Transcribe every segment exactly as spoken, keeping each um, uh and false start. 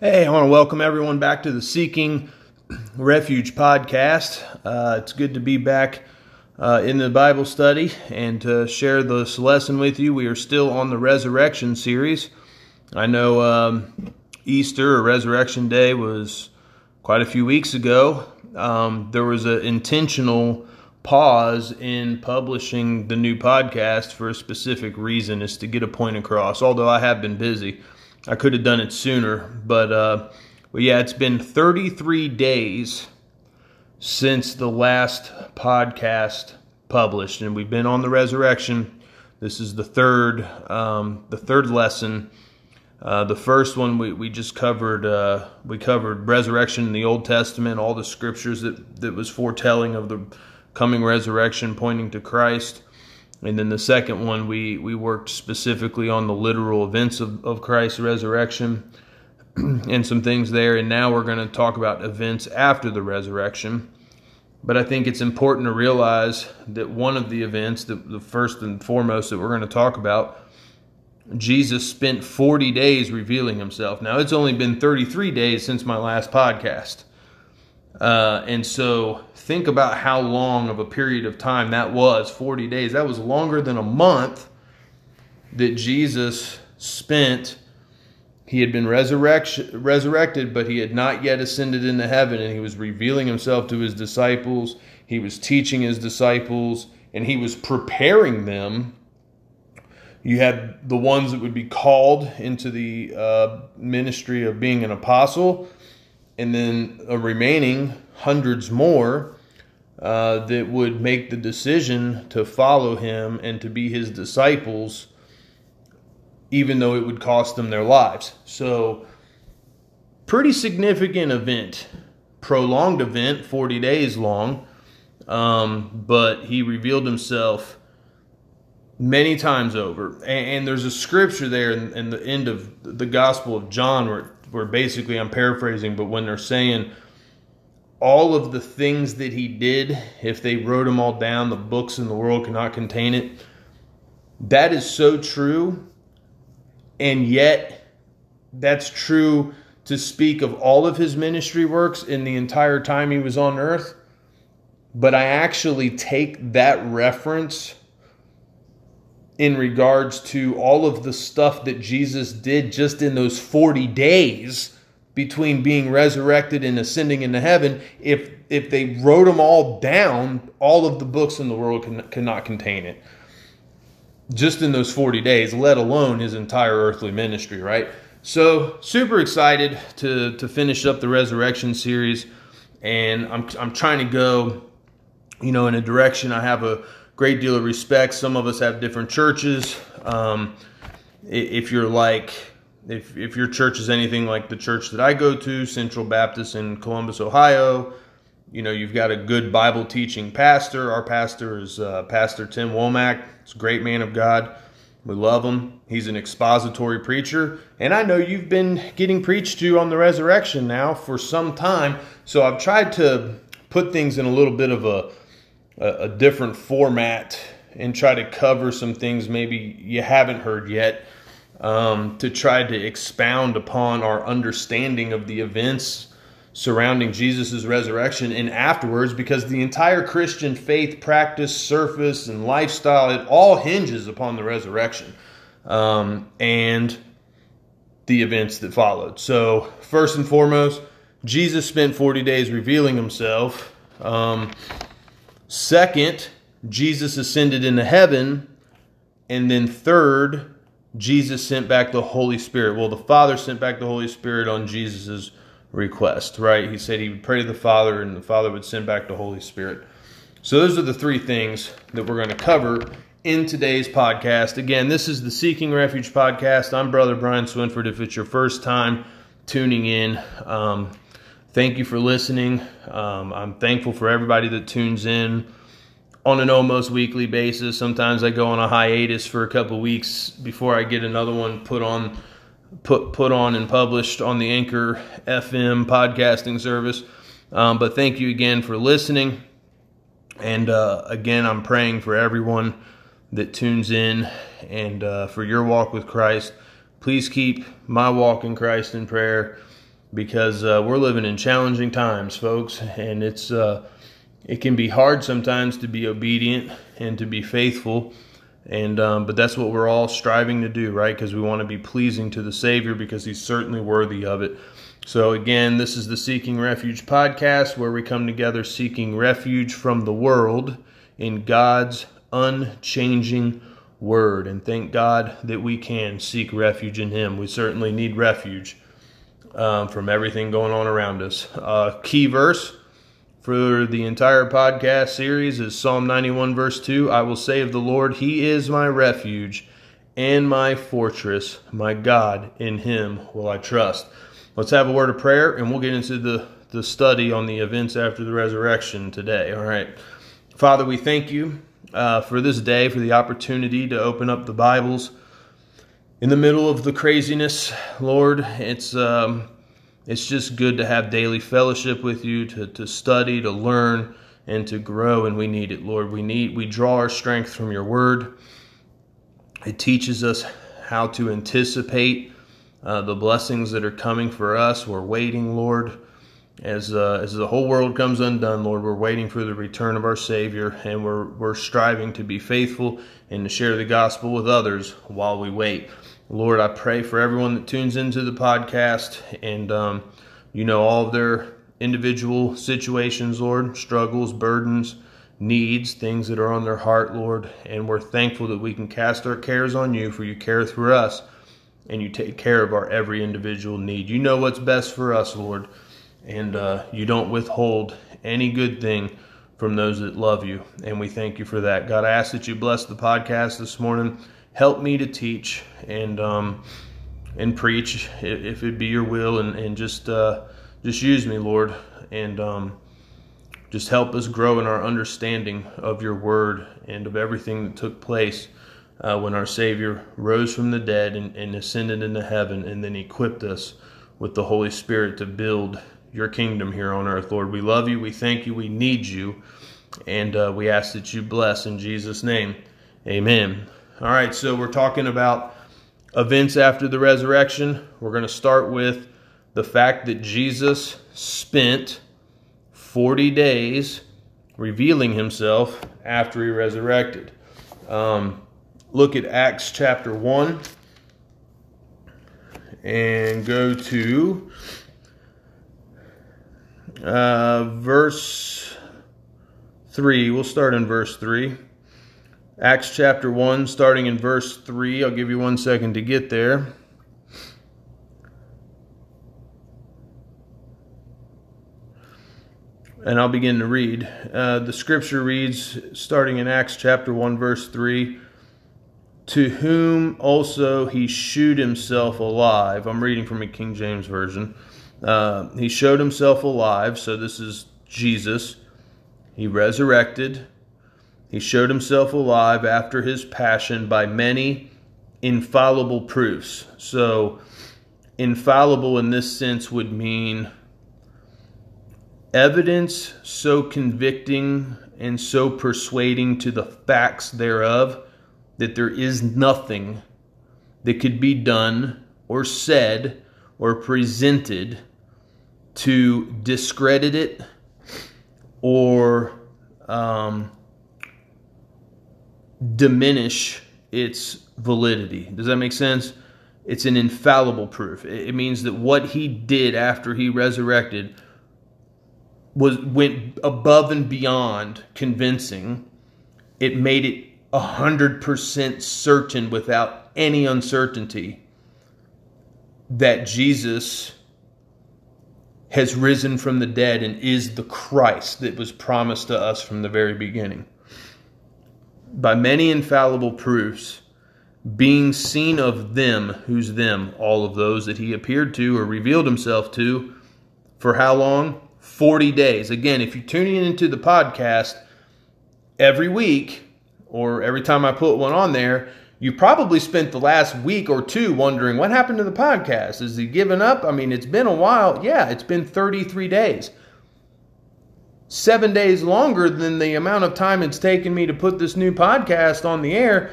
Hey, I want to welcome everyone back to the Seeking Refuge podcast. Uh, it's good to be back uh, in the Bible study and to share this lesson with you. We are still on the resurrection series. I know um, Easter or Resurrection Day was quite a few weeks ago. Um, there was an intentional pause in publishing the new podcast for a specific reason, is to get a point across. Although I have been busy, I could have done it sooner. But uh, well, yeah, it's been thirty-three days since the last podcast published, and we've been on the resurrection. This is the third, um, the third lesson. Uh, the first one we, we just covered. Uh, we covered resurrection in the Old Testament, all the scriptures that that was foretelling of the coming resurrection, pointing to Christ. And then the second one, we, we worked specifically on the literal events of, of Christ's resurrection and some things there. And now we're going to talk about events after the resurrection. But I think it's important to realize that one of the events, the, the first and foremost that we're going to talk about, Jesus spent forty days revealing himself. Now, it's only been thirty-three days since my last podcast. Uh, and so think about how long of a period of time that was. Forty days. That was longer than a month that Jesus spent. He had been resurrection, resurrected, but he had not yet ascended into heaven, and he was revealing himself to his disciples. He was teaching his disciples, and he was preparing them. You had the ones that would be called into the uh, ministry of being an apostle, and then a remaining hundreds more uh, that would make the decision to follow him and to be his disciples, even though it would cost them their lives. So, pretty significant event, prolonged event, forty days long, um, but he revealed himself many times over. And, and there's a scripture there in, in the end of the Gospel of John where it where basically, I'm paraphrasing, but when they're saying all of the things that he did, if they wrote them all down, the books in the world cannot contain it. That is so true. And yet, that's true to speak of all of his ministry works in the entire time he was on earth. But I actually take that reference in regards to all of the stuff that Jesus did just in those forty days between being resurrected and ascending into heaven. If if they wrote them all down, all of the books in the world can, cannot contain it. Just in those forty days, let alone his entire earthly ministry, right? So, super excited to, to finish up the resurrection series. And I'm I'm trying to go, you know, in a direction. I have a great deal of respect. Some of us have different churches. Um, if you're like, if if your church is anything like the church that I go to, Central Baptist in Columbus, Ohio, you know, you've got a good Bible teaching pastor. Our pastor is uh, Pastor Tim Womack. He's a great man of God. We love him. He's an expository preacher. And I know you've been getting preached to on the resurrection now for some time. So I've tried to put things in a little bit of a a different format and try to cover some things maybe you haven't heard yet, um, to try to expound upon our understanding of the events surrounding Jesus' resurrection and afterwards, because the entire Christian faith practice, surface, and lifestyle, it all hinges upon the resurrection um, and the events that followed. So first and foremost, Jesus spent forty days revealing himself. Um Second, Jesus ascended into heaven. And then third, Jesus sent back the Holy Spirit. Well, the Father sent back the Holy Spirit on Jesus' request, right? He said he would pray to the Father and the Father would send back the Holy Spirit. So those are the three things that we're going to cover in today's podcast. Again, this is the Seeking Refuge podcast. I'm Brother Brian Swinford. If it's your first time tuning in, um, thank you for listening. Um, I'm thankful for everybody that tunes in on an almost weekly basis. Sometimes I go on a hiatus for a couple weeks before I get another one put on, put put on and published on the Anchor F M podcasting service. Um, but thank you again for listening. And uh, again, I'm praying for everyone that tunes in and uh, for your walk with Christ. Please keep my walk in Christ in prayer. because uh, we're living in challenging times, folks, and it's uh, it can be hard sometimes to be obedient and to be faithful, and um, but that's what we're all striving to do, right? Because we want to be pleasing to the Savior, because He's certainly worthy of it. So again, this is the Seeking Refuge podcast, where we come together seeking refuge from the world in God's unchanging word. And thank God that we can seek refuge in Him. We certainly need refuge um, from everything going on around us. Uh, key verse for the entire podcast series is Psalm ninety-one, verse two. I will say of the Lord, He is my refuge and my fortress, my God, in Him will I trust. Let's have a word of prayer, and we'll get into the, the study on the events after the resurrection today. All right. Father, we thank you uh, for this day, for the opportunity to open up the Bibles in the middle of the craziness. Lord, it's um, it's just good to have daily fellowship with you, to, to study, to learn, and to grow, and we need it, Lord. We need we draw our strength from your word. It teaches us how to anticipate Uh, the blessings that are coming for us. We're waiting, Lord, as uh, as the whole world comes undone, Lord. We're waiting for the return of our Savior, and we're we're striving to be faithful and to share the gospel with others while we wait. Lord, I pray for everyone that tunes into the podcast, and um, you know all of their individual situations, Lord, struggles, burdens, needs, things that are on their heart, Lord. And we're thankful that we can cast our cares on you, for you care for us. And you take care of our every individual need. You know what's best for us, Lord. And uh, you don't withhold any good thing from those that love you. And we thank you for that. God, I ask that you bless the podcast this morning. Help me to teach and um, and preach, if it be your will. And, and just, uh, just use me, Lord. And um, just help us grow in our understanding of your word and of everything that took place Uh, when our Savior rose from the dead and, and ascended into heaven, and then equipped us with the Holy Spirit to build your kingdom here on earth. Lord, we love you, we thank you, we need you, and uh, we ask that you bless in Jesus' name. Amen. All right, so we're talking about events after the resurrection. We're going to start with the fact that Jesus spent forty days revealing himself after he resurrected. Um... Look at Acts chapter one and go to uh, verse three. We'll start in verse three. Acts chapter one, starting in verse three. I'll give you one second to get there. And I'll begin to read. Uh, the scripture reads, starting in Acts chapter one, verse three. To whom also he shewed himself alive. I'm reading from a King James Version. Uh, he showed himself alive. So this is Jesus. He resurrected. He showed himself alive after his passion by many infallible proofs. So infallible in this sense would mean evidence so convicting and so persuading to the facts thereof that there is nothing that could be done or said or presented to discredit it or um, diminish its validity. Does that make sense? It's an infallible proof. It means that what he did after he resurrected was went above and beyond convincing. It made it A hundred percent certain, without any uncertainty, that Jesus has risen from the dead and is the Christ that was promised to us from the very beginning. By many infallible proofs, being seen of them, who's them? All of those that he appeared to or revealed himself to, for how long? forty days. Again, if you're tuning into the podcast every week, or every time I put one on there, you probably spent the last week or two wondering, what happened to the podcast? Is he giving up? I mean, it's been a while. Yeah, it's been thirty-three days. Seven days longer than the amount of time it's taken me to put this new podcast on the air.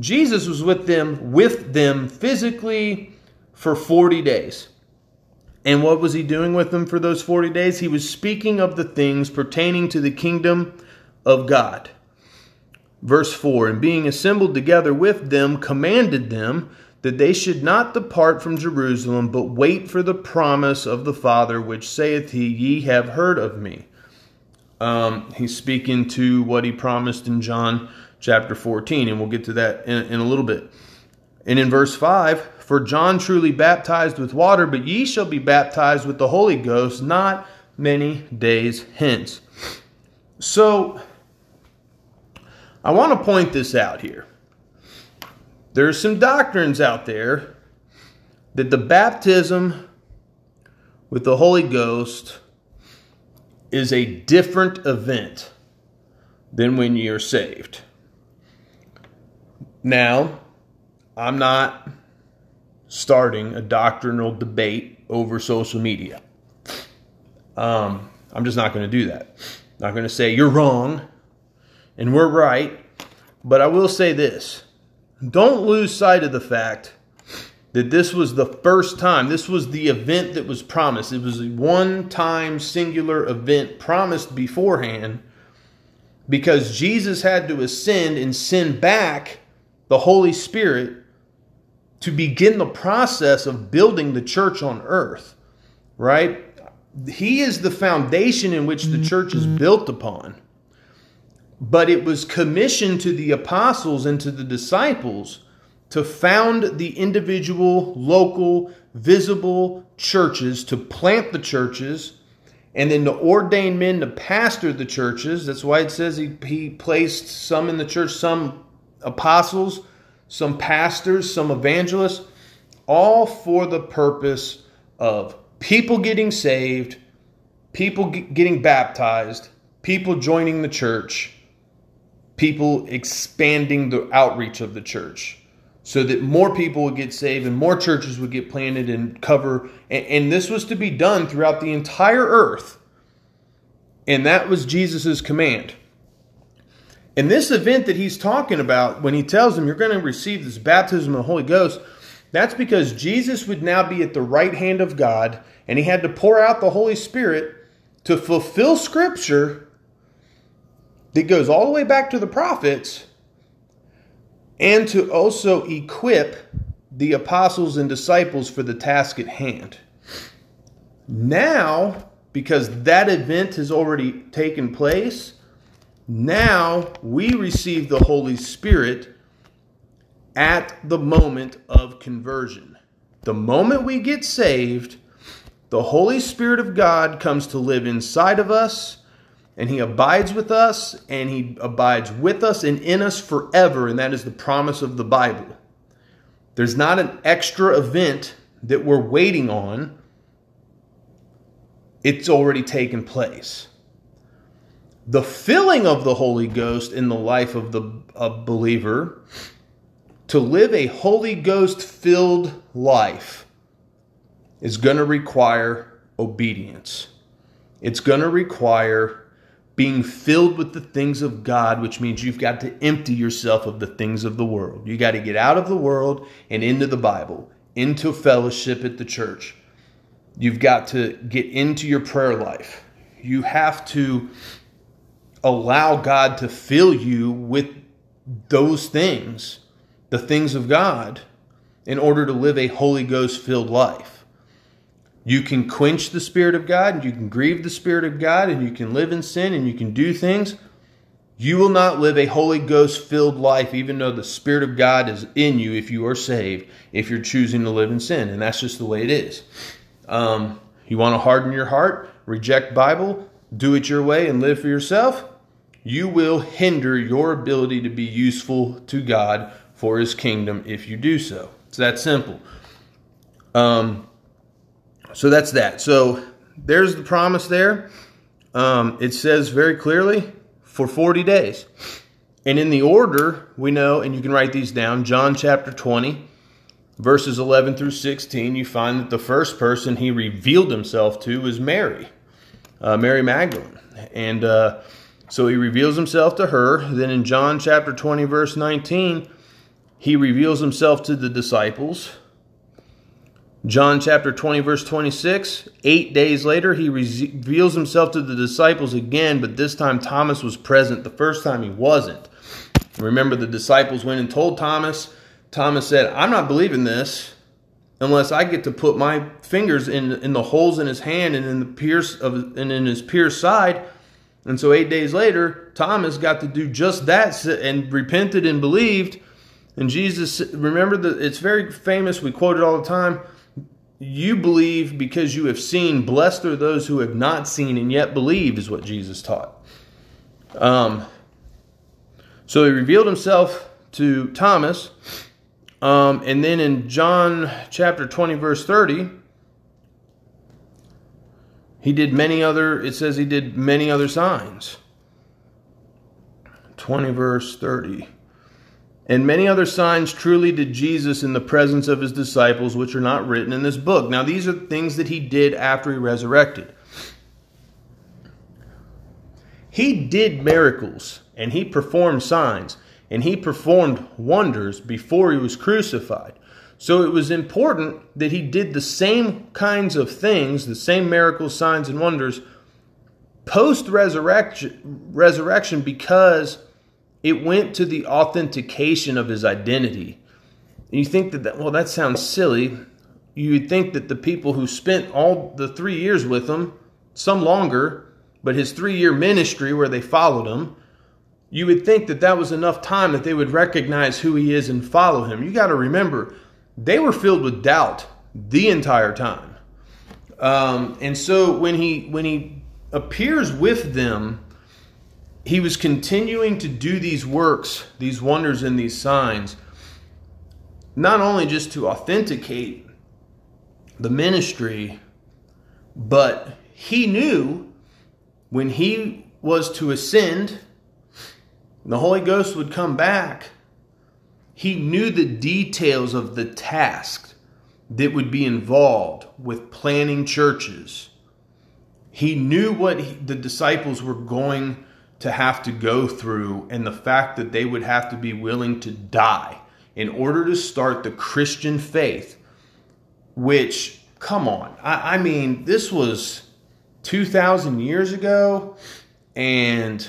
Jesus was with them, with them physically for forty days. And what was he doing with them for those forty days? He was speaking of the things pertaining to the kingdom of God. Verse four, and being assembled together with them, commanded them that they should not depart from Jerusalem, but wait for the promise of the Father, which saith he, ye have heard of me. Um, he's speaking to what he promised in John chapter fourteen, and we'll get to that in, in a little bit. And in verse five, for John truly baptized with water, but ye shall be baptized with the Holy Ghost not many days hence. So, I want to point this out here. There's some doctrines out there that the baptism with the Holy Ghost is a different event than when you're saved. Now, I'm not starting a doctrinal debate over social media. Um, I'm just not going to do that. I'm not going to say you're wrong and we're right. But I will say this. Don't lose sight of the fact that this was the first time. This was the event that was promised. It was a one-time singular event promised beforehand because Jesus had to ascend and send back the Holy Spirit to begin the process of building the church on earth, right? He is the foundation in which the church is built upon. But it was commissioned to the apostles and to the disciples to found the individual, local, visible churches, to plant the churches, and then to ordain men to pastor the churches. That's why it says he, he placed some in the church, some apostles, some pastors, some evangelists, all for the purpose of people getting saved, people get, getting baptized, people joining the church, people expanding the outreach of the church so that more people would get saved and more churches would get planted and cover. And, and this was to be done throughout the entire earth. And that was Jesus's command. And this event that he's talking about, when he tells them you're going to receive this baptism of the Holy Ghost, that's because Jesus would now be at the right hand of God and he had to pour out the Holy Spirit to fulfill Scripture that goes all the way back to the prophets, and to also equip the apostles and disciples for the task at hand. Now, because that event has already taken place, now we receive the Holy Spirit at the moment of conversion. The moment we get saved, the Holy Spirit of God comes to live inside of us, and he abides with us, and he abides with us and in us forever. And that is the promise of the Bible. There's not an extra event that we're waiting on. It's already taken place. The filling of the Holy Ghost in the life of the a believer to live a Holy Ghost-filled life is going to require obedience. It's going to require being filled with the things of God, which means you've got to empty yourself of the things of the world. You got to get out of the world and into the Bible, into fellowship at the church. You've got to get into your prayer life. You have to allow God to fill you with those things, the things of God, in order to live a Holy Ghost-filled life. You can quench the Spirit of God, and you can grieve the Spirit of God, and you can live in sin, and you can do things. You will not live a Holy Ghost-filled life, even though the Spirit of God is in you if you are saved, if you're choosing to live in sin. And that's just the way it is. Um, you want to harden your heart, reject Bible, do it your way, and live for yourself? You will hinder your ability to be useful to God for His kingdom if you do so. It's that simple. Um... So that's that. So there's the promise there. Um, it says very clearly for forty days. And in the order we know, and you can write these down, John chapter twenty, verses eleven through sixteen, you find that the first person he revealed himself to was Mary, uh, Mary Magdalene. And uh, so he reveals himself to her. Then in John chapter twenty, verse nineteen, he reveals himself to the disciples. John chapter twenty, verse twenty-six, eight days later, he reveals himself to the disciples again, but this time Thomas was present. The first time he wasn't. Remember, the disciples went and told Thomas. Thomas said, I'm not believing this unless I get to put my fingers in, in the holes in his hand and in the pierce of and in his pierced side. And so eight days later, Thomas got to do just that and repented and believed. And Jesus, remember, that it's very famous. We quote it all the time. You believe because you have seen. Blessed are those who have not seen and yet believe, is what Jesus taught. Um. So he revealed himself to Thomas. Um, and then in John chapter twenty, verse thirty, he did many other, it says he did many other signs. twenty, verse thirty. And many other signs truly did Jesus in the presence of his disciples, which are not written in this book. Now, these are things that he did after he resurrected. He did miracles, and he performed signs, and he performed wonders before he was crucified. So it was important that he did the same kinds of things, the same miracles, signs, and wonders post-resurrection resurrection, because it went to the authentication of his identity. And you think that, that, well, that sounds silly. You would think that the people who spent all the three years with him, some longer, but his three-year ministry where they followed him, you would think that that was enough time that they would recognize who he is and follow him. You got to remember, they were filled with doubt the entire time. Um, and so when he when he appears with them, he was continuing to do these works, these wonders and these signs, not only just to authenticate the ministry, but he knew when he was to ascend, the Holy Ghost would come back. He knew the details of the task that would be involved with planning churches. He knew what he, the disciples were going to have to go through, and the fact that they would have to be willing to die in order to start the Christian faith, which, come on, I, I mean, this was two thousand years ago, and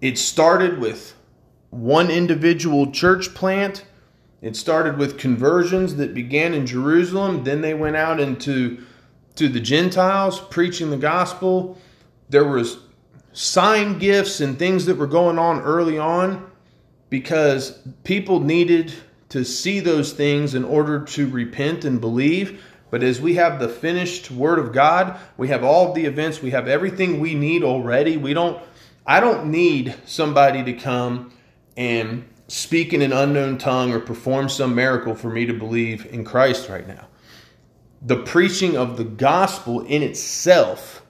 it started with one individual church plant. It started with conversions that began in Jerusalem. Then they went out into to the Gentiles preaching the gospel. There was sign gifts and things that were going on early on because people needed to see those things in order to repent and believe. But as we have the finished Word of God, we have all the events, we have everything we need already. We don't I don't need somebody to come and speak in an unknown tongue or perform some miracle for me to believe in Christ right now. The preaching of the gospel in itself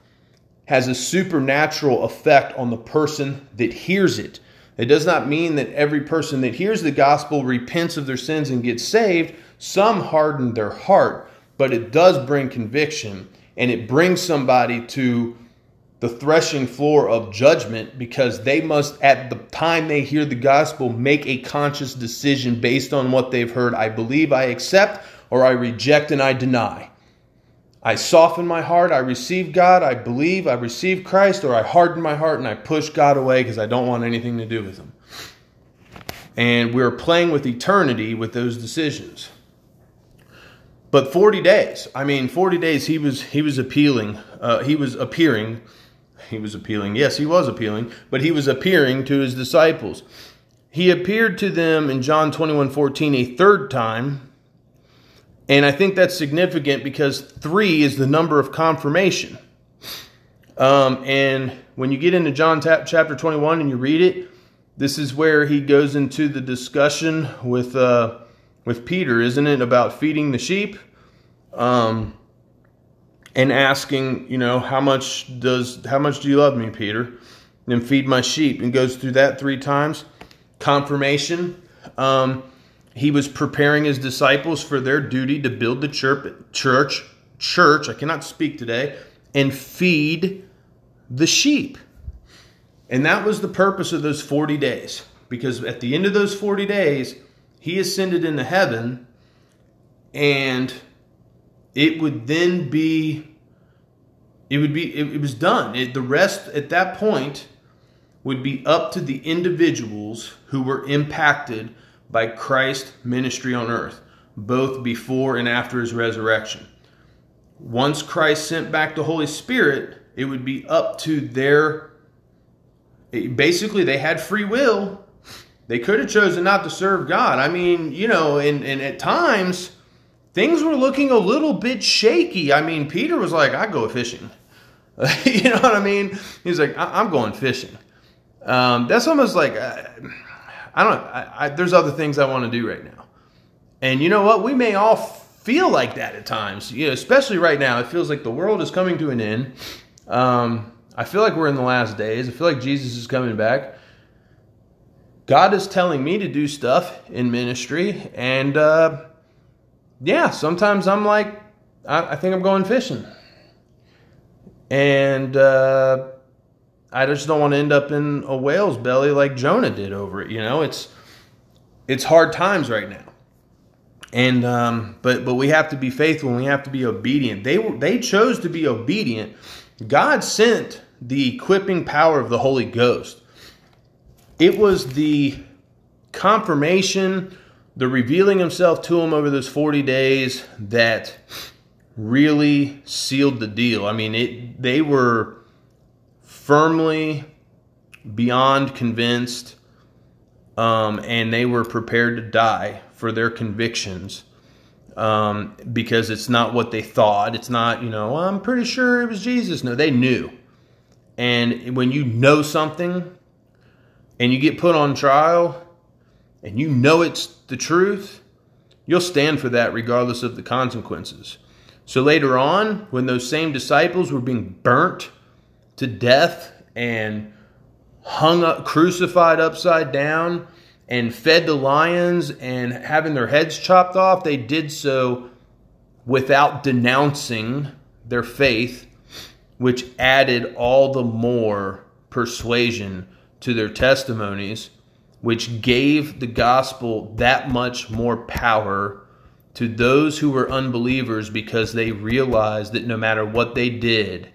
has a supernatural effect on the person that hears it. It does not mean that every person that hears the gospel repents of their sins and gets saved. Some harden their heart, but it does bring conviction, and it brings somebody to the threshing floor of judgment, because they must, at the time they hear the gospel, make a conscious decision based on what they've heard. I believe, I accept, or I reject and I deny. I soften my heart, I receive God, I believe, I receive Christ, or I harden my heart and I push God away because I don't want anything to do with him. And we're playing with eternity with those decisions. But forty days, I mean, forty days he was he was appealing, uh, he was appearing, He was appealing. Yes, he was appealing, but he was appearing to his disciples. He appeared to them in John twenty-one fourteen a third time. And I think that's significant because three is the number of confirmation. Um, and when you get into John chapter twenty-one and you read it, this is where he goes into the discussion with uh, with Peter, isn't it, about feeding the sheep? Um And asking, you know, how much does how much do you love me, Peter? And feed my sheep. And goes through that three times. Confirmation. Um, he was preparing his disciples for their duty to build the church, church, church. I cannot speak today. And feed the sheep. And that was the purpose of those forty days. Because at the end of those forty days, he ascended into heaven. And it would then be, it would be, it, it was done. It, the rest at that point would be up to the individuals who were impacted by Christ's ministry on earth, both before and after his resurrection. Once Christ sent back the Holy Spirit, it would be up to their, it, basically they had free will. They could have chosen not to serve God. I mean, you know, and, and at times things were looking a little bit shaky. I mean, Peter was like, I go fishing. You know what I mean? He's like, I- I'm going fishing. Um, that's almost like, uh, I don't, I, I, there's other things I want to do right now. And you know what? We may all feel like that at times, you know, especially right now. It feels like the world is coming to an end. Um, I feel like we're in the last days. I feel like Jesus is coming back. God is telling me to do stuff in ministry. And, uh, yeah, sometimes I'm like, I, I think I'm going fishing. And, uh, I just don't want to end up in a whale's belly like Jonah did over it. You know, it's, it's hard times right now. And, um, but, but we have to be faithful and we have to be obedient. They were, they chose to be obedient. God sent the equipping power of the Holy Ghost. It was the confirmation, the revealing himself to him over those forty days that really sealed the deal. I mean, it, they were firmly beyond convinced, um, and they were prepared to die for their convictions, um, because it's not what they thought. It's not, you know, I'm pretty sure it was Jesus. No, they knew. And when you know something, and you get put on trial, and you know it's the truth, you'll stand for that regardless of the consequences. So later on, when those same disciples were being burnt to death and hung up, crucified upside down, and fed to lions and having their heads chopped off, they did so without denouncing their faith, which added all the more persuasion to their testimonies, which gave the gospel that much more power to those who were unbelievers, because they realized that no matter what they did,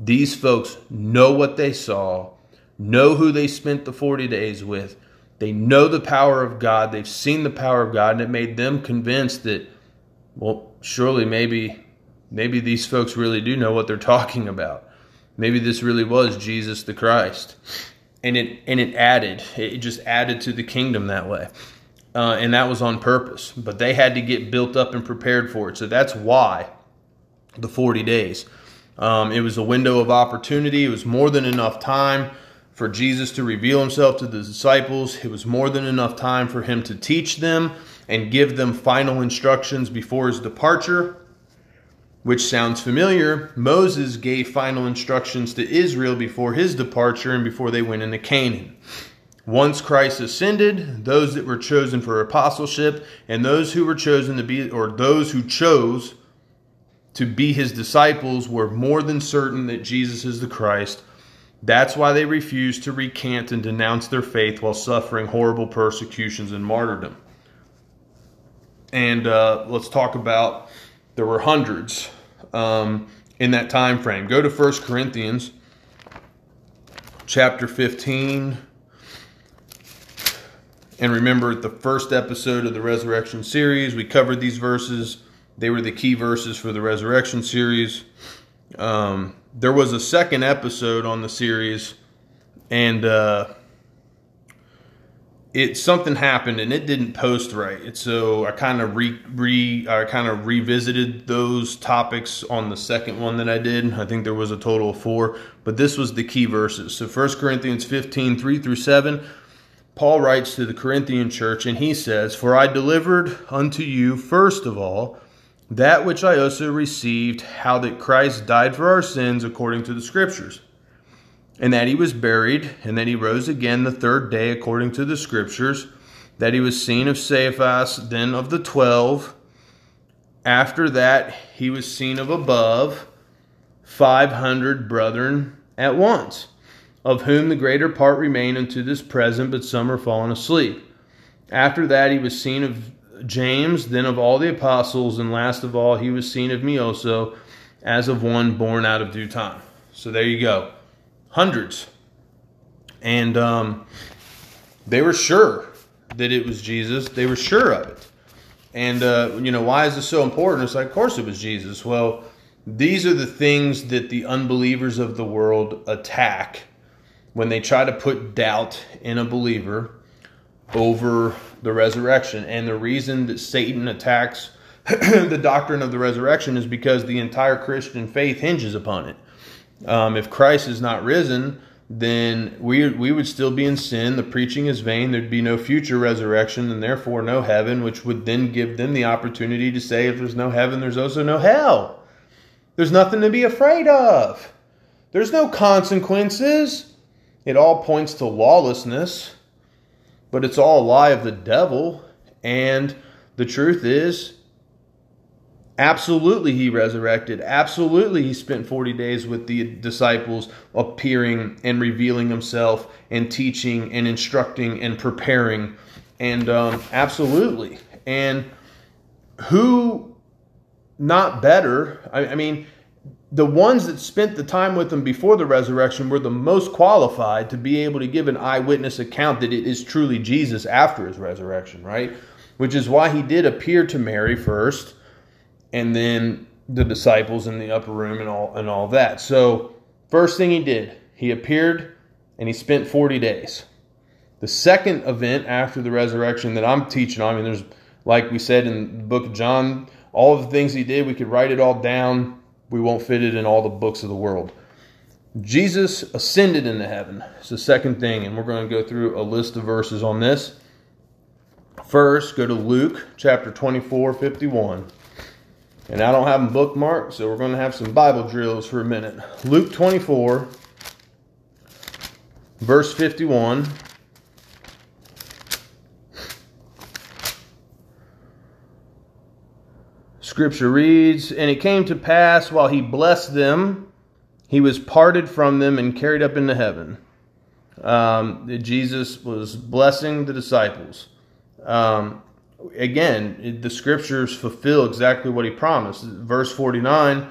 these folks know what they saw, know who they spent the forty days with. They know the power of God. They've seen the power of God, and it made them convinced that, well, surely maybe, maybe these folks really do know what they're talking about. Maybe this really was Jesus the Christ. And it and it added, it just added to the kingdom that way. Uh, and that was on purpose. But they had to get built up and prepared for it. So that's why the forty days. Um, it was a window of opportunity. It was more than enough time for Jesus to reveal himself to the disciples. It was more than enough time for him to teach them and give them final instructions before his departure. Which sounds familiar. Moses gave final instructions to Israel before his departure and before they went into Canaan. Once Christ ascended, those that were chosen for apostleship and those who were chosen to be, or those who chose to be his disciples, were more than certain that Jesus is the Christ. That's why they refused to recant and denounce their faith while suffering horrible persecutions and martyrdom. And uh, let's talk about. There were hundreds um, in that time frame. Go to First Corinthians chapter fifteen. And remember, at the first episode of the Resurrection series, we covered these verses. They were the key verses for the Resurrection series. Um, there was a second episode on the series, and uh, it something happened and it didn't post right. It, so I kind of re, re I kind of revisited those topics on the second one that I did. I think there was a total of four, but this was the key verses. So First Corinthians fifteen, three through seven, Paul writes to the Corinthian church and he says, "For I delivered unto you first of all that which I also received, how that Christ died for our sins according to the Scriptures, and that he was buried, and that he rose again the third day according to the Scriptures, that he was seen of Cephas, then of the twelve. After that, he was seen of above five hundred brethren at once, of whom the greater part remain unto this present, but some are fallen asleep. After that, he was seen of James, then of all the apostles, and last of all, he was seen of me also, as of one born out of due time. So there you go. Hundreds. And um, they were sure that it was Jesus. They were sure of it. And, uh, you know, why is this so important? It's like, of course it was Jesus. Well, these are the things that the unbelievers of the world attack when they try to put doubt in a believer over the resurrection. And the reason that Satan attacks the doctrine of the resurrection is because the entire Christian faith hinges upon it. Um, if Christ is not risen, then we we would still be in sin. The preaching is vain. There'd be no future resurrection and therefore no heaven, which would then give them the opportunity to say, if there's no heaven, there's also no hell. There's nothing to be afraid of. There's no consequences. It all points to lawlessness, but it's all a lie of the devil. And the truth is, absolutely he resurrected. Absolutely he spent forty days with the disciples, appearing and revealing himself and teaching and instructing and preparing. And um, absolutely. And who not better? I, I mean, the ones that spent the time with him before the resurrection were the most qualified to be able to give an eyewitness account that it is truly Jesus after his resurrection, right? Which is why he did appear to Mary first, and then the disciples in the upper room and all and all that. So first thing he did, he appeared and he spent forty days. The second event after the resurrection that I'm teaching on, I mean, there's, like we said in the book of John, all of the things he did, we could write it all down. We won't fit it in all the books of the world. Jesus ascended into heaven. It's the second thing, and we're going to go through a list of verses on this. First, go to Luke chapter twenty-four, fifty-one. And I don't have them bookmarked, so we're going to have some Bible drills for a minute. Luke twenty-four, verse fifty-one. Scripture reads, "And it came to pass, while he blessed them, he was parted from them and carried up into heaven." Um, Jesus was blessing the disciples. Um Again, the scriptures fulfill exactly what he promised. Verse forty-nine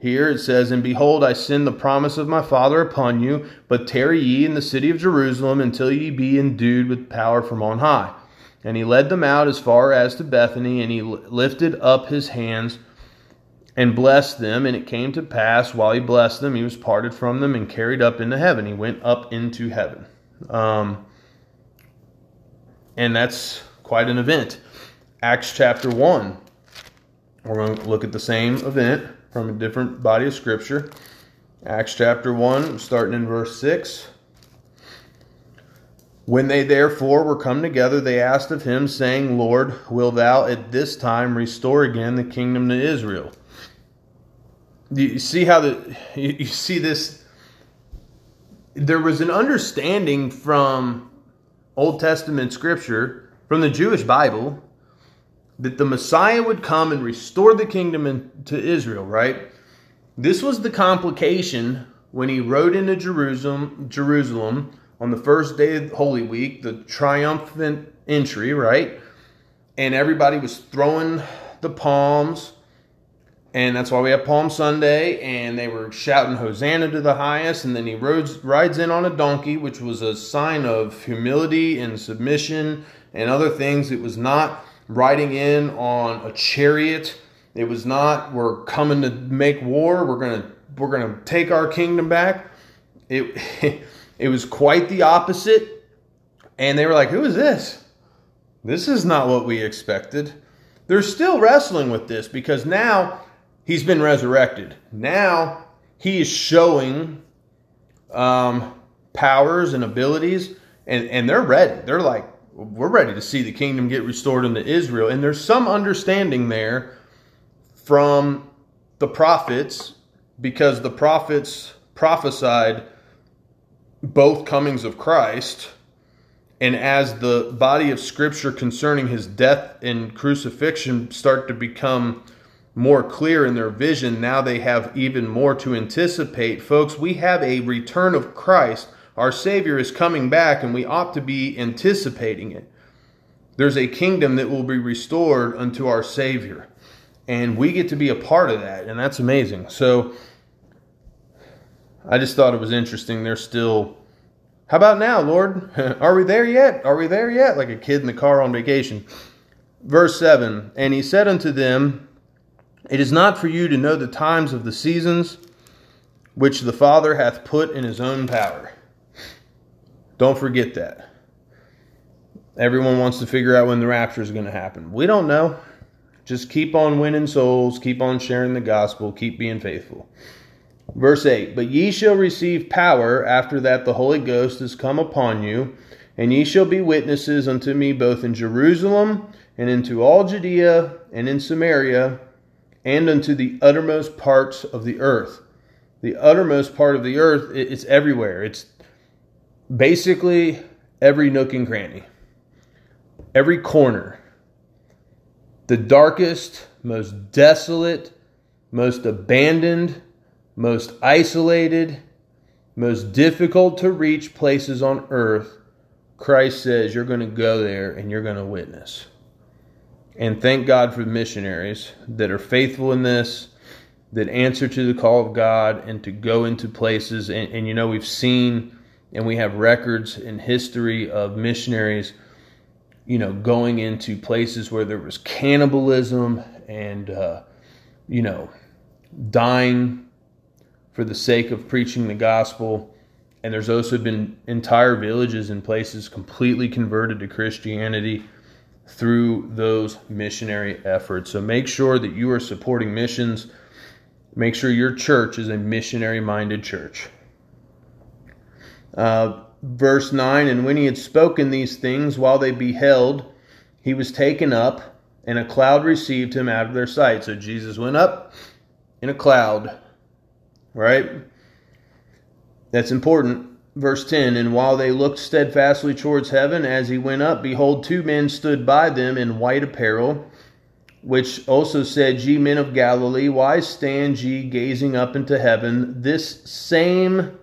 here, it says, "And behold, I send the promise of my Father upon you, but tarry ye in the city of Jerusalem until ye be endued with power from on high." And he led them out as far as to Bethany, and he lifted up his hands and blessed them. And it came to pass, while he blessed them, he was parted from them and carried up into heaven. He went up into heaven. Um, and that's quite an event. Acts chapter one. We're going to look at the same event from a different body of scripture. Acts chapter one, starting in verse six. "When they therefore were come together, they asked of him, saying, Lord, will thou at this time restore again the kingdom to Israel?" You see how the, you see this. There was an understanding from Old Testament scripture, from the Jewish Bible, that the Messiah would come and restore the kingdom in, to Israel, right? This was the complication when he rode into Jerusalem, Jerusalem on the first day of Holy Week, the triumphant entry, right? And everybody was throwing the palms, and that's why we have Palm Sunday, and they were shouting Hosanna to the highest, and then he rides, rides in on a donkey, which was a sign of humility and submission and other things. It was not riding in on a chariot. It was not, we're coming to make war. We're gonna we're gonna take our kingdom back. It it was quite the opposite. And they were like, who is this? This is not what we expected. They're still wrestling with this because now he's been resurrected. Now he is showing um, powers and abilities, and, and they're ready. They're like, we're ready to see the kingdom get restored into Israel. And there's some understanding there from the prophets, because the prophets prophesied both comings of Christ. And as the body of scripture concerning his death and crucifixion start to become more clear in their vision, now they have even more to anticipate. Folks, we have a return of Christ. Our Savior is coming back, and we ought to be anticipating it. There's a kingdom that will be restored unto our Savior. And we get to be a part of that. And that's amazing. So I just thought it was interesting. They're still, how about now, Lord? Are we there yet? Are we there yet? Like a kid in the car on vacation. Verse seven, and he said unto them, it is not for you to know the times of the seasons, which the Father hath put in his own power. Don't forget that. Everyone wants to figure out when the rapture is going to happen. We don't know. Just keep on winning souls. Keep on sharing the gospel. Keep being faithful. Verse eight, but ye shall receive power after that the Holy Ghost is come upon you, and ye shall be witnesses unto me both in Jerusalem and into all Judea and in Samaria and unto the uttermost parts of the earth. The uttermost part of the earth, it's everywhere. It's basically every nook and cranny, every corner. The darkest, most desolate, most abandoned, most isolated, most difficult to reach places on earth, Christ says you're going to go there and you're going to witness. And thank God for the missionaries that are faithful in this, that answer to the call of God and to go into places. And, and you know, we've seen and we have records in history of missionaries, you know, going into places where there was cannibalism and, uh, you know, dying for the sake of preaching the gospel. And there's also been entire villages and places completely converted to Christianity through those missionary efforts. So make sure that you are supporting missions. Make sure your church is a missionary-minded church. Uh, Verse nine, and when he had spoken these things, while they beheld, he was taken up, and a cloud received him out of their sight. So Jesus went up in a cloud, right? That's important. Verse ten, and while they looked steadfastly towards heaven, as he went up, behold, two men stood by them in white apparel, which also said, ye men of Galilee, why stand ye gazing up into heaven? This same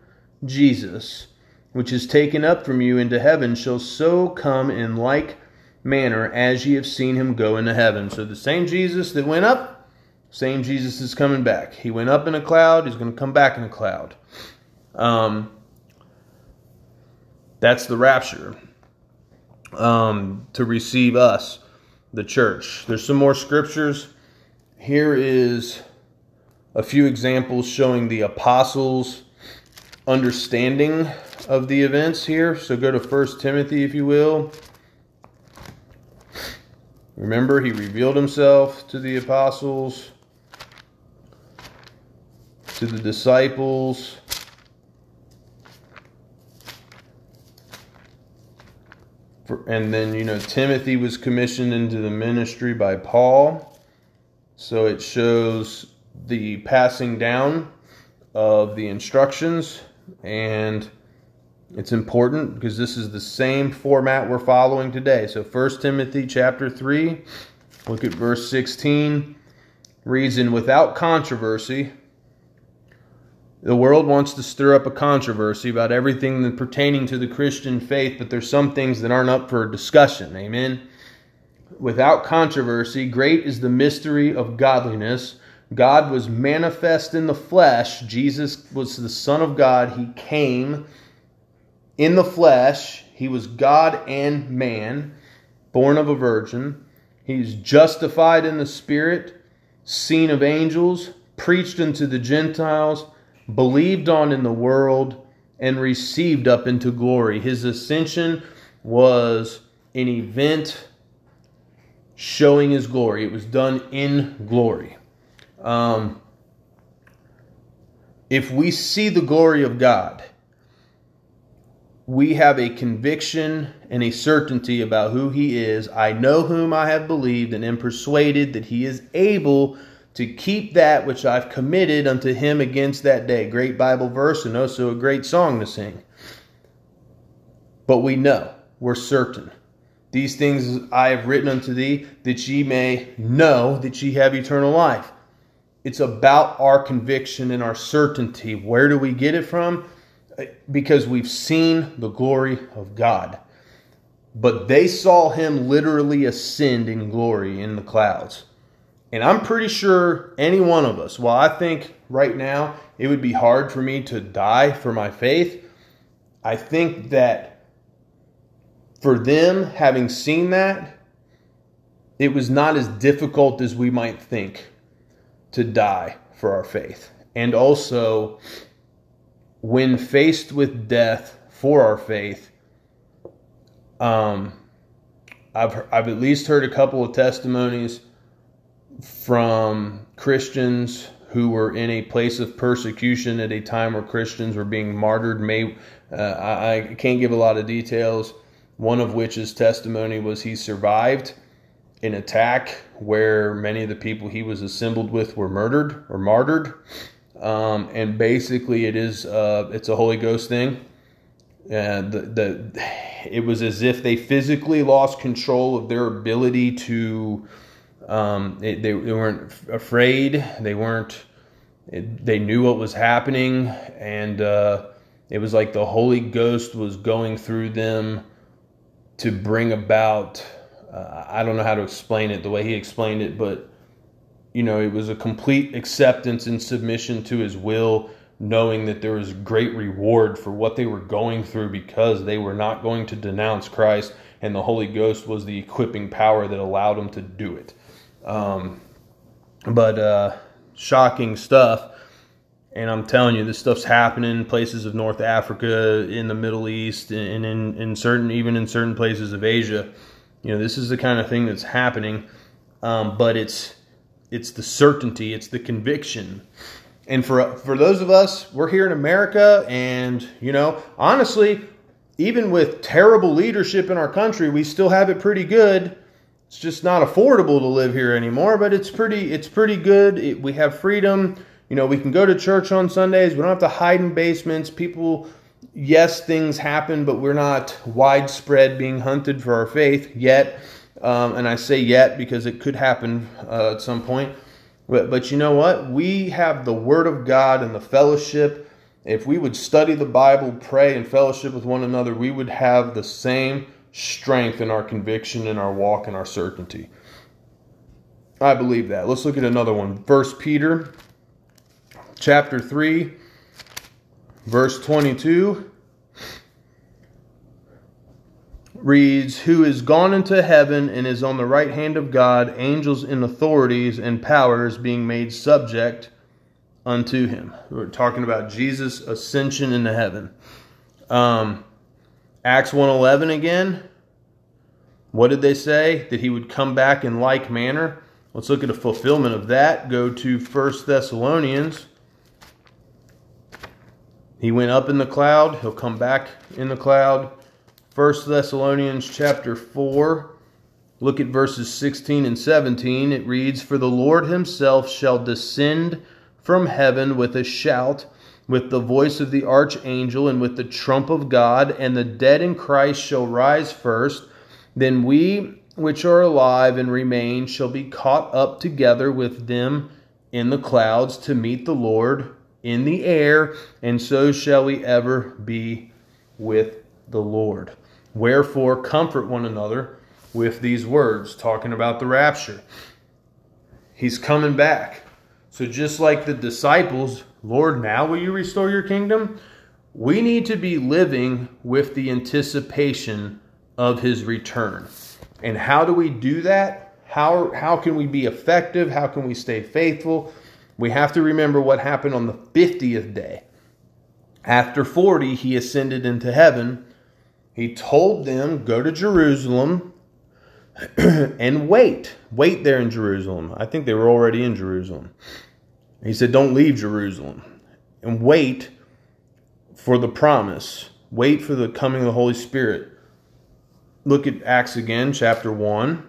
Jesus, which is taken up from you into heaven, shall so come in like manner as ye have seen him go into heaven. So the same Jesus that went up, same Jesus is coming back. He went up in a cloud. He's going to come back in a cloud. Um, that's the rapture, um, to receive us, the church. There's some more scriptures. Here is a few examples showing the apostles' understanding of the events here. So go to First Timothy, if you will. Remember, he revealed himself to the apostles, to the disciples. And then, you know, Timothy was commissioned into the ministry by Paul. So it shows the passing down of the instructions. And it's important because this is the same format we're following today. So First Timothy chapter three, look at verse sixteen, reads, and without controversy, the world wants to stir up a controversy about everything that pertaining to the Christian faith, but there's some things that aren't up for discussion. Amen. Without controversy, great is the mystery of godliness. God was manifest in the flesh. Jesus was the Son of God. He came in the flesh. He was God and man, born of a virgin. He's justified in the Spirit, seen of angels, preached unto the Gentiles, believed on in the world, and received up into glory. His ascension was an event showing his glory. It was done in glory. Um, if we see the glory of God, we have a conviction and a certainty about who he is. I know whom I have believed and am persuaded that he is able to keep that which I've committed unto him against that day. Great Bible verse and also a great song to sing. But we know, we're certain. These things I have written unto thee, that ye may know that ye have eternal life. It's about our conviction and our certainty. Where do we get it from? Because we've seen the glory of God. But they saw him literally ascend in glory in the clouds. And I'm pretty sure any one of us, while I think right now it would be hard for me to die for my faith, I think that for them, having seen that, it was not as difficult as we might think to die for our faith. And also, when faced with death for our faith, Um, I've I've at least heard a couple of testimonies from Christians who were in a place of persecution at a time where Christians were being martyred. May uh, I, I can't give a lot of details. One of which is testimony was he survived an attack where many of the people he was assembled with were murdered or martyred. Um, and basically, it is uh, it's a Holy Ghost thing. Uh, the, the it was as if they physically lost control of their ability to. Um, it, they, they weren't afraid. They weren't. It, they knew what was happening, and uh, it was like the Holy Ghost was going through them to bring about. Uh, I don't know how to explain it the way he explained it, but you know, it was a complete acceptance and submission to His will, knowing that there was great reward for what they were going through because they were not going to denounce Christ, and the Holy Ghost was the equipping power that allowed them to do it. Um, but uh, shocking stuff, and I'm telling you, this stuff's happening in places of North Africa, in the Middle East, and in, in certain even in certain places of Asia. You know, this is the kind of thing that's happening, um, but it's it's the certainty, it's the conviction. And for for those of us, we're here in America, and, you know, honestly, even with terrible leadership in our country, we still have it pretty good. It's just not affordable to live here anymore, but it's pretty it's pretty good. It, we have freedom. You know, we can go to church on Sundays. We don't have to hide in basements. People, yes, things happen, but we're not widespread being hunted for our faith yet. Um, and I say yet because it could happen uh, at some point. But, but you know what? We have the Word of God and the fellowship. If we would study the Bible, pray, and fellowship with one another, we would have the same strength in our conviction, in our walk, and our certainty. I believe that. Let's look at another one. First Peter chapter three, verse twenty-two reads, "Who is gone into heaven and is on the right hand of God, angels and authorities and powers being made subject unto him." We're talking about Jesus' ascension into heaven. Um, Acts one eleven again. What did they say? That he would come back in like manner. Let's look at a fulfillment of that. Go to First Thessalonians. He went up in the cloud. He'll come back in the cloud. First Thessalonians chapter four, look at verses sixteen and seventeen. It reads, "For the Lord himself shall descend from heaven with a shout, with the voice of the archangel, and with the trump of God, and the dead in Christ shall rise first. Then we which are alive and remain shall be caught up together with them in the clouds to meet the Lord in the air, and so shall we ever be with the Lord. Wherefore, comfort one another with these words," talking about the rapture. He's coming back. So just like the disciples, "Lord, now will you restore your kingdom?" We need to be living with the anticipation of his return. And how do we do that? How, how can we be effective? How can we stay faithful? We have to remember what happened on the fiftieth day. After forty, he ascended into heaven. He told them, "Go to Jerusalem and wait. Wait there in Jerusalem." I think they were already in Jerusalem. He said, "Don't leave Jerusalem. And wait for the promise. Wait for the coming of the Holy Spirit." Look at Acts again, chapter one.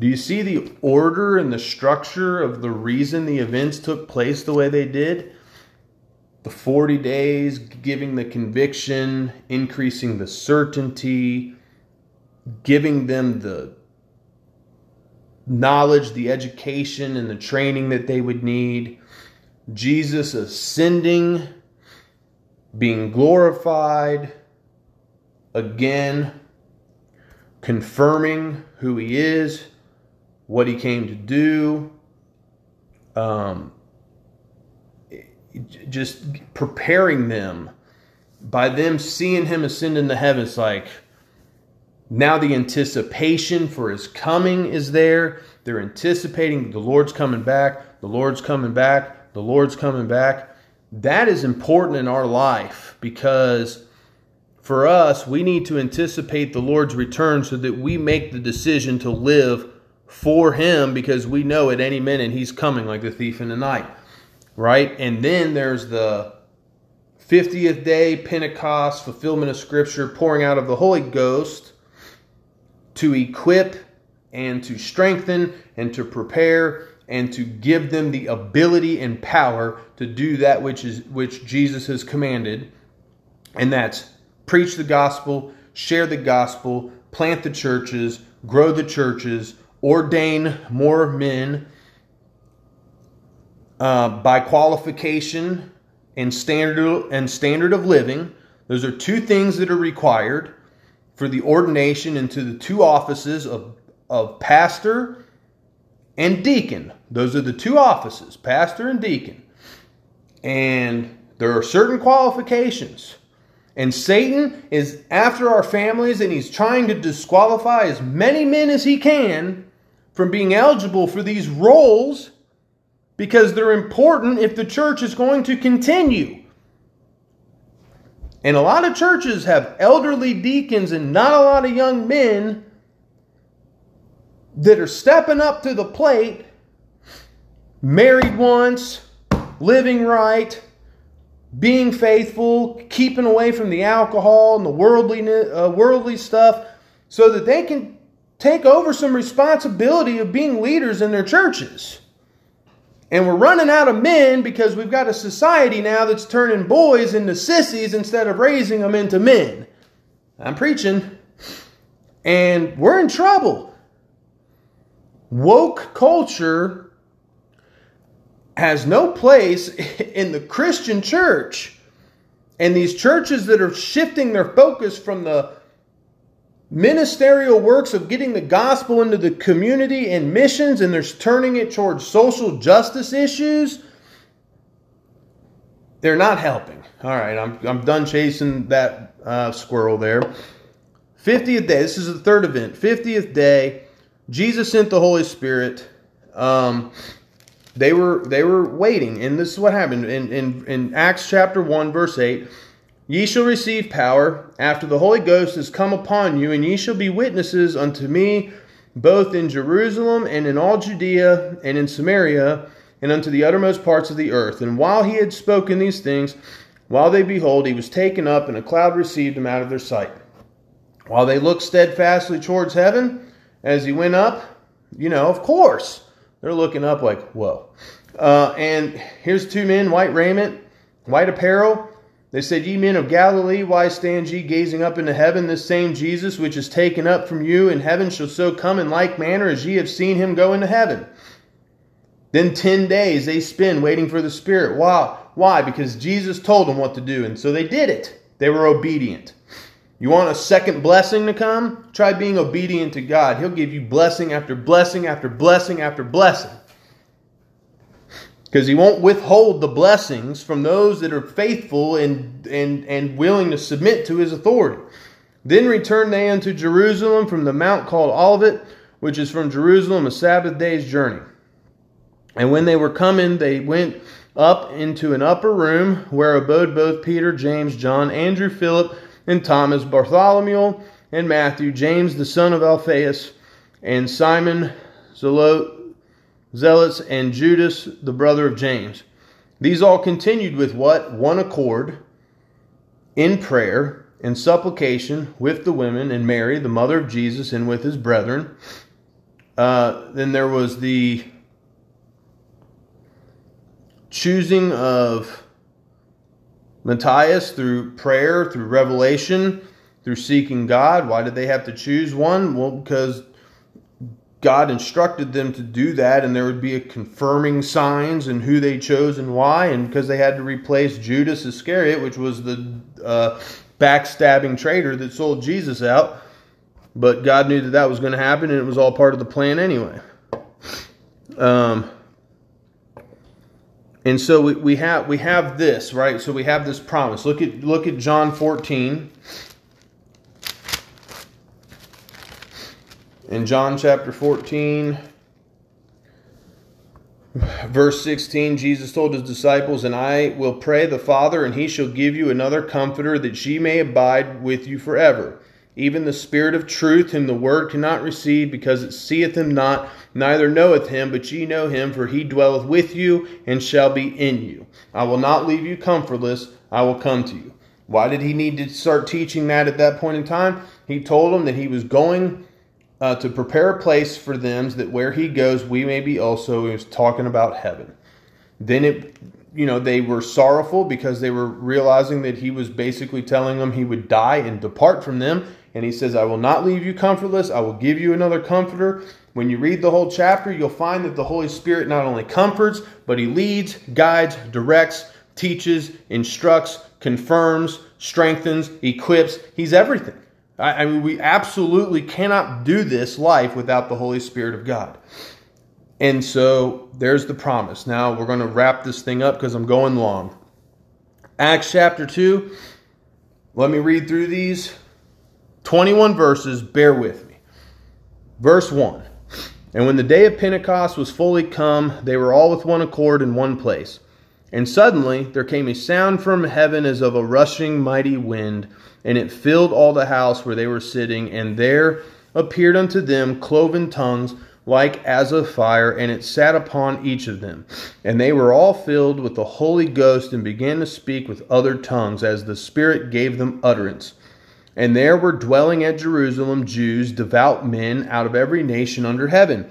Do you see the order and the structure of the reason the events took place the way they did? The forty days, giving the conviction, increasing the certainty, giving them the knowledge, the education, and the training that they would need. Jesus ascending, being glorified again, confirming who he is, what he came to do, um, just preparing them by them seeing him ascend into heaven. It's like now the anticipation for his coming is there. They're anticipating the Lord's coming back, the Lord's coming back, the Lord's coming back. That is important in our life, because for us, we need to anticipate the Lord's return so that we make the decision to live for him, because we know at any minute he's coming like the thief in the night, right? And then there's the fiftieth day, Pentecost, fulfillment of Scripture, pouring out of the Holy Ghost to equip and to strengthen and to prepare and to give them the ability and power to do that which is which Jesus has commanded. And that's preach the gospel, share the gospel, plant the churches, grow the churches, ordain more men uh, by qualification and standard and standard of living. Those are two things that are required for the ordination into the two offices of, of pastor and deacon. Those are the two offices, pastor and deacon. And there are certain qualifications. And Satan is after our families, and he's trying to disqualify as many men as he can from being eligible for these roles, because they're important if the church is going to continue. And a lot of churches have elderly deacons and not a lot of young men that are stepping up to the plate, married once, living right, being faithful, keeping away from the alcohol and the worldly, uh, worldly stuff, so that they can take over some responsibility of being leaders in their churches. And we're running out of men because we've got a society now that's turning boys into sissies instead of raising them into men. I'm preaching. And we're in trouble. Woke culture has no place in the Christian church. And these churches that are shifting their focus from the ministerial works of getting the gospel into the community and missions, and they're turning it towards social justice issues, they're not helping. All right, I'm, I'm done chasing that uh, squirrel there. fiftieth day. This is the third event. fiftieth day. Jesus sent the Holy Spirit. Um, they were they were waiting, and this is what happened in, in, in Acts chapter one, verse eight. Ye shall receive power after the Holy Ghost is come upon you, and ye shall be witnesses unto me, both in Jerusalem and in all Judea and in Samaria, and unto the uttermost parts of the earth. And while he had spoken these things, while they beheld, he was taken up, and a cloud received him out of their sight. While they looked steadfastly towards heaven, as he went up, you know, of course, they're looking up like, whoa. Uh, and here's two men, white raiment, white apparel. They said, Ye men of Galilee, why stand ye gazing up into heaven? This same Jesus, which is taken up from you in heaven, shall so come in like manner as ye have seen him go into heaven. Then ten days they spend waiting for the Spirit. Why? Why? Because Jesus told them what to do, and so they did it. They were obedient. You want a second blessing to come? Try being obedient to God. He'll give you blessing after blessing after blessing after blessing. Because he won't withhold the blessings from those that are faithful and, and, and willing to submit to his authority. Then returned they unto Jerusalem from the mount called Olivet, which is from Jerusalem a Sabbath day's journey. And when they were come in, they went up into an upper room, where abode both Peter, James, John, Andrew, Philip, and Thomas, Bartholomew, and Matthew, James the son of Alphaeus, and Simon Zealots, and Judas the brother of James. These all continued with what? One accord in prayer and supplication with the women, and Mary the mother of Jesus, and with his brethren. Uh, then there was the choosing of Matthias through prayer, through revelation, through seeking God. Why did they have to choose one? Well, because God instructed them to do that, and there would be a confirming signs and who they chose and why, and because they had to replace Judas Iscariot, which was the uh, backstabbing traitor that sold Jesus out. But God knew that that was going to happen, and it was all part of the plan anyway. Um, and so we, we have we have this, right? So we have this promise. Look at look at John fourteen. In John chapter fourteen, verse sixteen, Jesus told his disciples, "And I will pray the Father, and he shall give you another comforter, that ye may abide with you forever. Even the Spirit of truth, whom the world cannot receive, because it seeth him not, neither knoweth him, but ye know him, for he dwelleth with you, and shall be in you. I will not leave you comfortless, I will come to you." Why did he need to start teaching that at that point in time? He told them that he was going Uh, to prepare a place for them, that where he goes, we may be also. He was talking about heaven. Then it, you know, they were sorrowful because they were realizing that he was basically telling them he would die and depart from them. And he says, "I will not leave you comfortless. I will give you another comforter." When you read the whole chapter, you'll find that the Holy Spirit not only comforts, but he leads, guides, directs, teaches, instructs, confirms, strengthens, equips. He's everything. I mean, we absolutely cannot do this life without the Holy Spirit of God. And so there's the promise. Now we're going to wrap this thing up because I'm going long. Acts chapter two. Let me read through these twenty-one verses. Bear with me. Verse one. "And when the day of Pentecost was fully come, they were all with one accord in one place. And suddenly there came a sound from heaven as of a rushing mighty wind, and it filled all the house where they were sitting. And there appeared unto them cloven tongues like as of fire, and it sat upon each of them. And they were all filled with the Holy Ghost, and began to speak with other tongues as the Spirit gave them utterance. And there were dwelling at Jerusalem Jews, devout men out of every nation under heaven.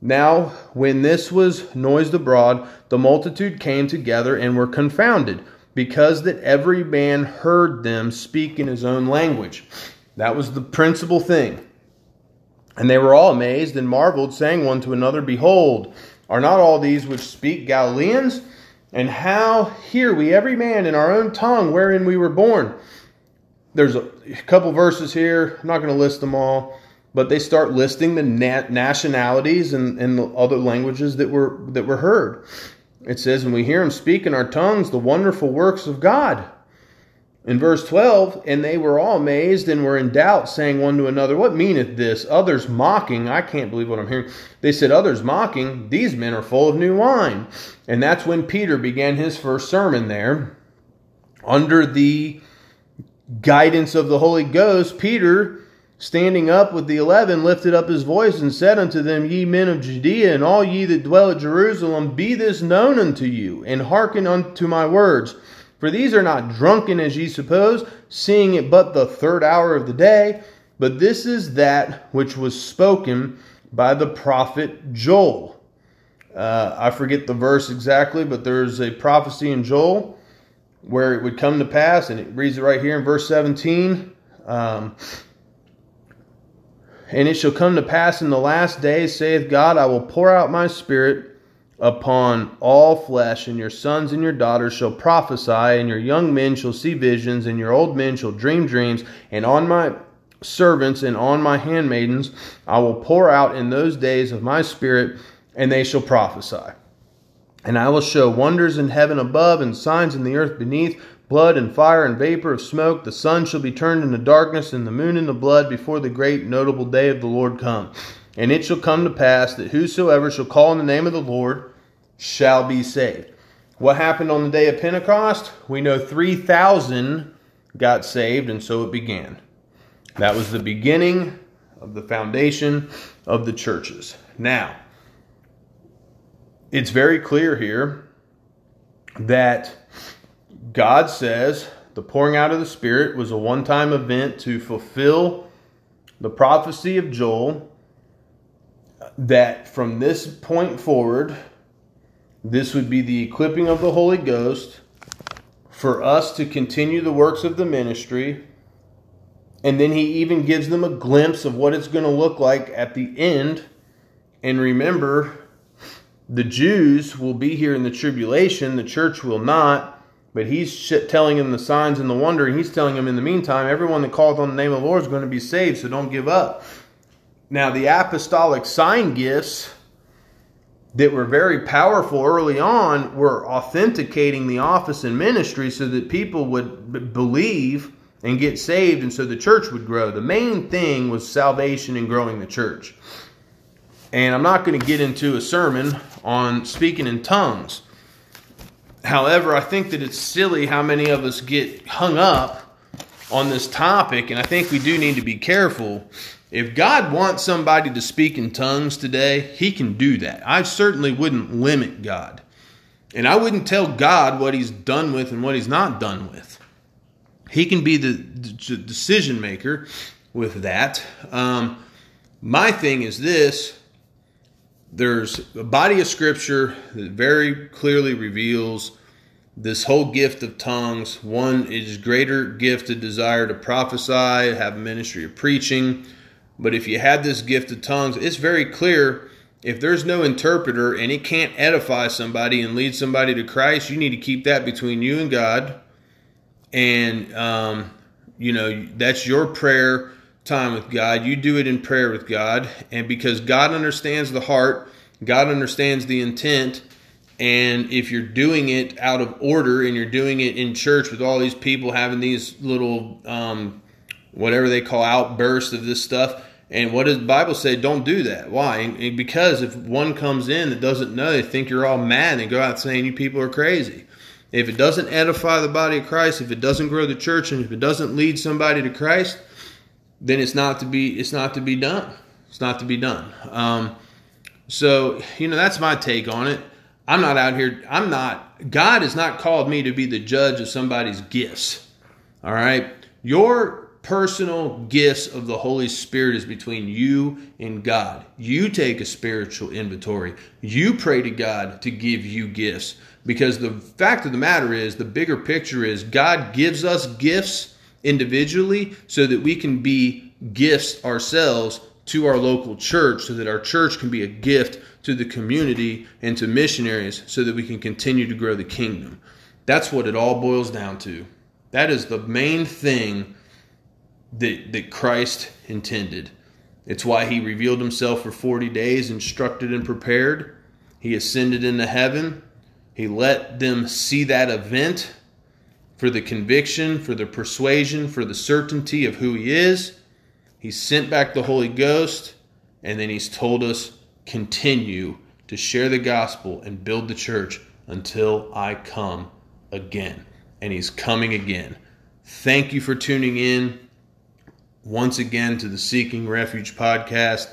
Now when this was noised abroad, the multitude came together and were confounded, because that every man heard them speak in his own language." That was the principal thing. "And they were all amazed and marveled, saying one to another, Behold, are not all these which speak Galileans? And how hear we every man in our own tongue wherein we were born?" There's a couple verses here. I'm not going to list them all, but they start listing the nationalities and, and the other languages that were that were heard. It says, "And we hear him speak in our tongues the wonderful works of God." In verse twelve, "And they were all amazed and were in doubt, saying one to another, What meaneth this? Others mocking." I can't believe what I'm hearing. They said, "Others mocking, these men are full of new wine." And that's when Peter began his first sermon there. Under the guidance of the Holy Ghost, Peter, standing up with the eleven, lifted up his voice and said unto them, "Ye men of Judea, and all ye that dwell at Jerusalem, be this known unto you, and hearken unto my words. For these are not drunken, as ye suppose, seeing it but the third hour of the day. But this is that which was spoken by the prophet Joel." Uh, I forget the verse exactly, but there's a prophecy in Joel where it would come to pass, and it reads it right here in verse seventeen. Um... "And it shall come to pass in the last days, saith God, I will pour out my Spirit upon all flesh, and your sons and your daughters shall prophesy, and your young men shall see visions, and your old men shall dream dreams, and on my servants and on my handmaidens I will pour out in those days of my Spirit, and they shall prophesy. And I will show wonders in heaven above, and signs in the earth beneath, blood and fire and vapor of smoke. The sun shall be turned into darkness, and the moon into blood, before the great notable day of the Lord come. And it shall come to pass that whosoever shall call on the name of the Lord shall be saved." What happened on the day of Pentecost? We know three thousand got saved, and so it began. That was the beginning of the foundation of the churches. Now, it's very clear here that God says the pouring out of the Spirit was a one-time event to fulfill the prophecy of Joel, that from this point forward, this would be the equipping of the Holy Ghost for us to continue the works of the ministry. And then he even gives them a glimpse of what it's going to look like at the end And remember, the Jews will be here in the tribulation. The church will not. But he's telling them the signs and the wonder. And he's telling them in the meantime, everyone that calls on the name of the Lord is going to be saved. So don't give up. Now, the apostolic sign gifts that were very powerful early on were authenticating the office and ministry so that people would believe and get saved, and so the church would grow. The main thing was salvation and growing the church. And I'm not going to get into a sermon on speaking in tongues. However, I think that it's silly how many of us get hung up on this topic, and I think we do need to be careful. If God wants somebody to speak in tongues today, he can do that. I certainly wouldn't limit God. And I wouldn't tell God what he's done with and what he's not done with. He can be the decision maker with that. Um, my thing is this. There's a body of scripture that very clearly reveals this whole gift of tongues. One is greater gift of desire to prophesy, have a ministry of preaching. But if you have this gift of tongues, it's very clear if there's no interpreter and it can't edify somebody and lead somebody to Christ, you need to keep that between you and God. And, um, you know, that's your prayer time with God. You do it in prayer with God. And because God understands the heart, God understands the intent. And if you're doing it out of order and you're doing it in church with all these people having these little, um, whatever they call outbursts of this stuff. And what does the Bible say? Don't do that. Why? And because if one comes in that doesn't know, they think you're all mad and go out saying you people are crazy. If it doesn't edify the body of Christ, if it doesn't grow the church, and if it doesn't lead somebody to Christ, then it's not to be, it's not to be done. It's not to be done. Um, so, you know, that's my take on it. I'm not out here. I'm not, God has not called me to be the judge of somebody's gifts. All right. Your personal gifts of the Holy Spirit is between you and God. You take a spiritual inventory. You pray to God to give you gifts. Because the fact of the matter is, the bigger picture is God gives us gifts individually so that we can be gifts ourselves to our local church, so that our church can be a gift to the community and to missionaries so that we can continue to grow the kingdom. That's what it all boils down to. That is the main thing That, that Christ intended. It's why he revealed himself for forty days, instructed and prepared. He ascended into heaven. He let them see that event for the conviction, for the persuasion, for the certainty of who he is. He sent back the Holy Ghost, and then he's told us, continue to share the gospel and build the church until I come again. And he's coming again. Thank you for tuning in. Once again, to the Seeking Refuge podcast.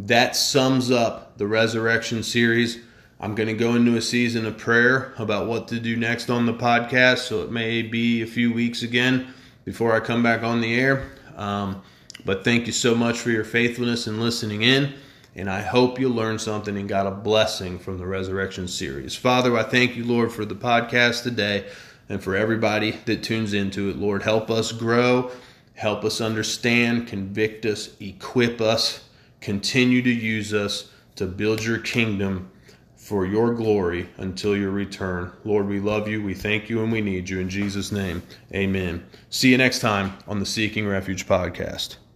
That sums up the resurrection series. I'm going to go into a season of prayer about what to do next on the podcast, so it may be a few weeks again before I come back on the air. Um, but thank you so much for your faithfulness and listening in, and I hope you learned something and got a blessing from the resurrection series. Father, I thank you, Lord, for the podcast today and for everybody that tunes into it. Lord, help us grow. Help us understand, convict us, equip us, continue to use us to build your kingdom for your glory until your return. Lord, we love you, we thank you, and we need you. In Jesus' name, amen. See you next time on the Seeking Refuge podcast.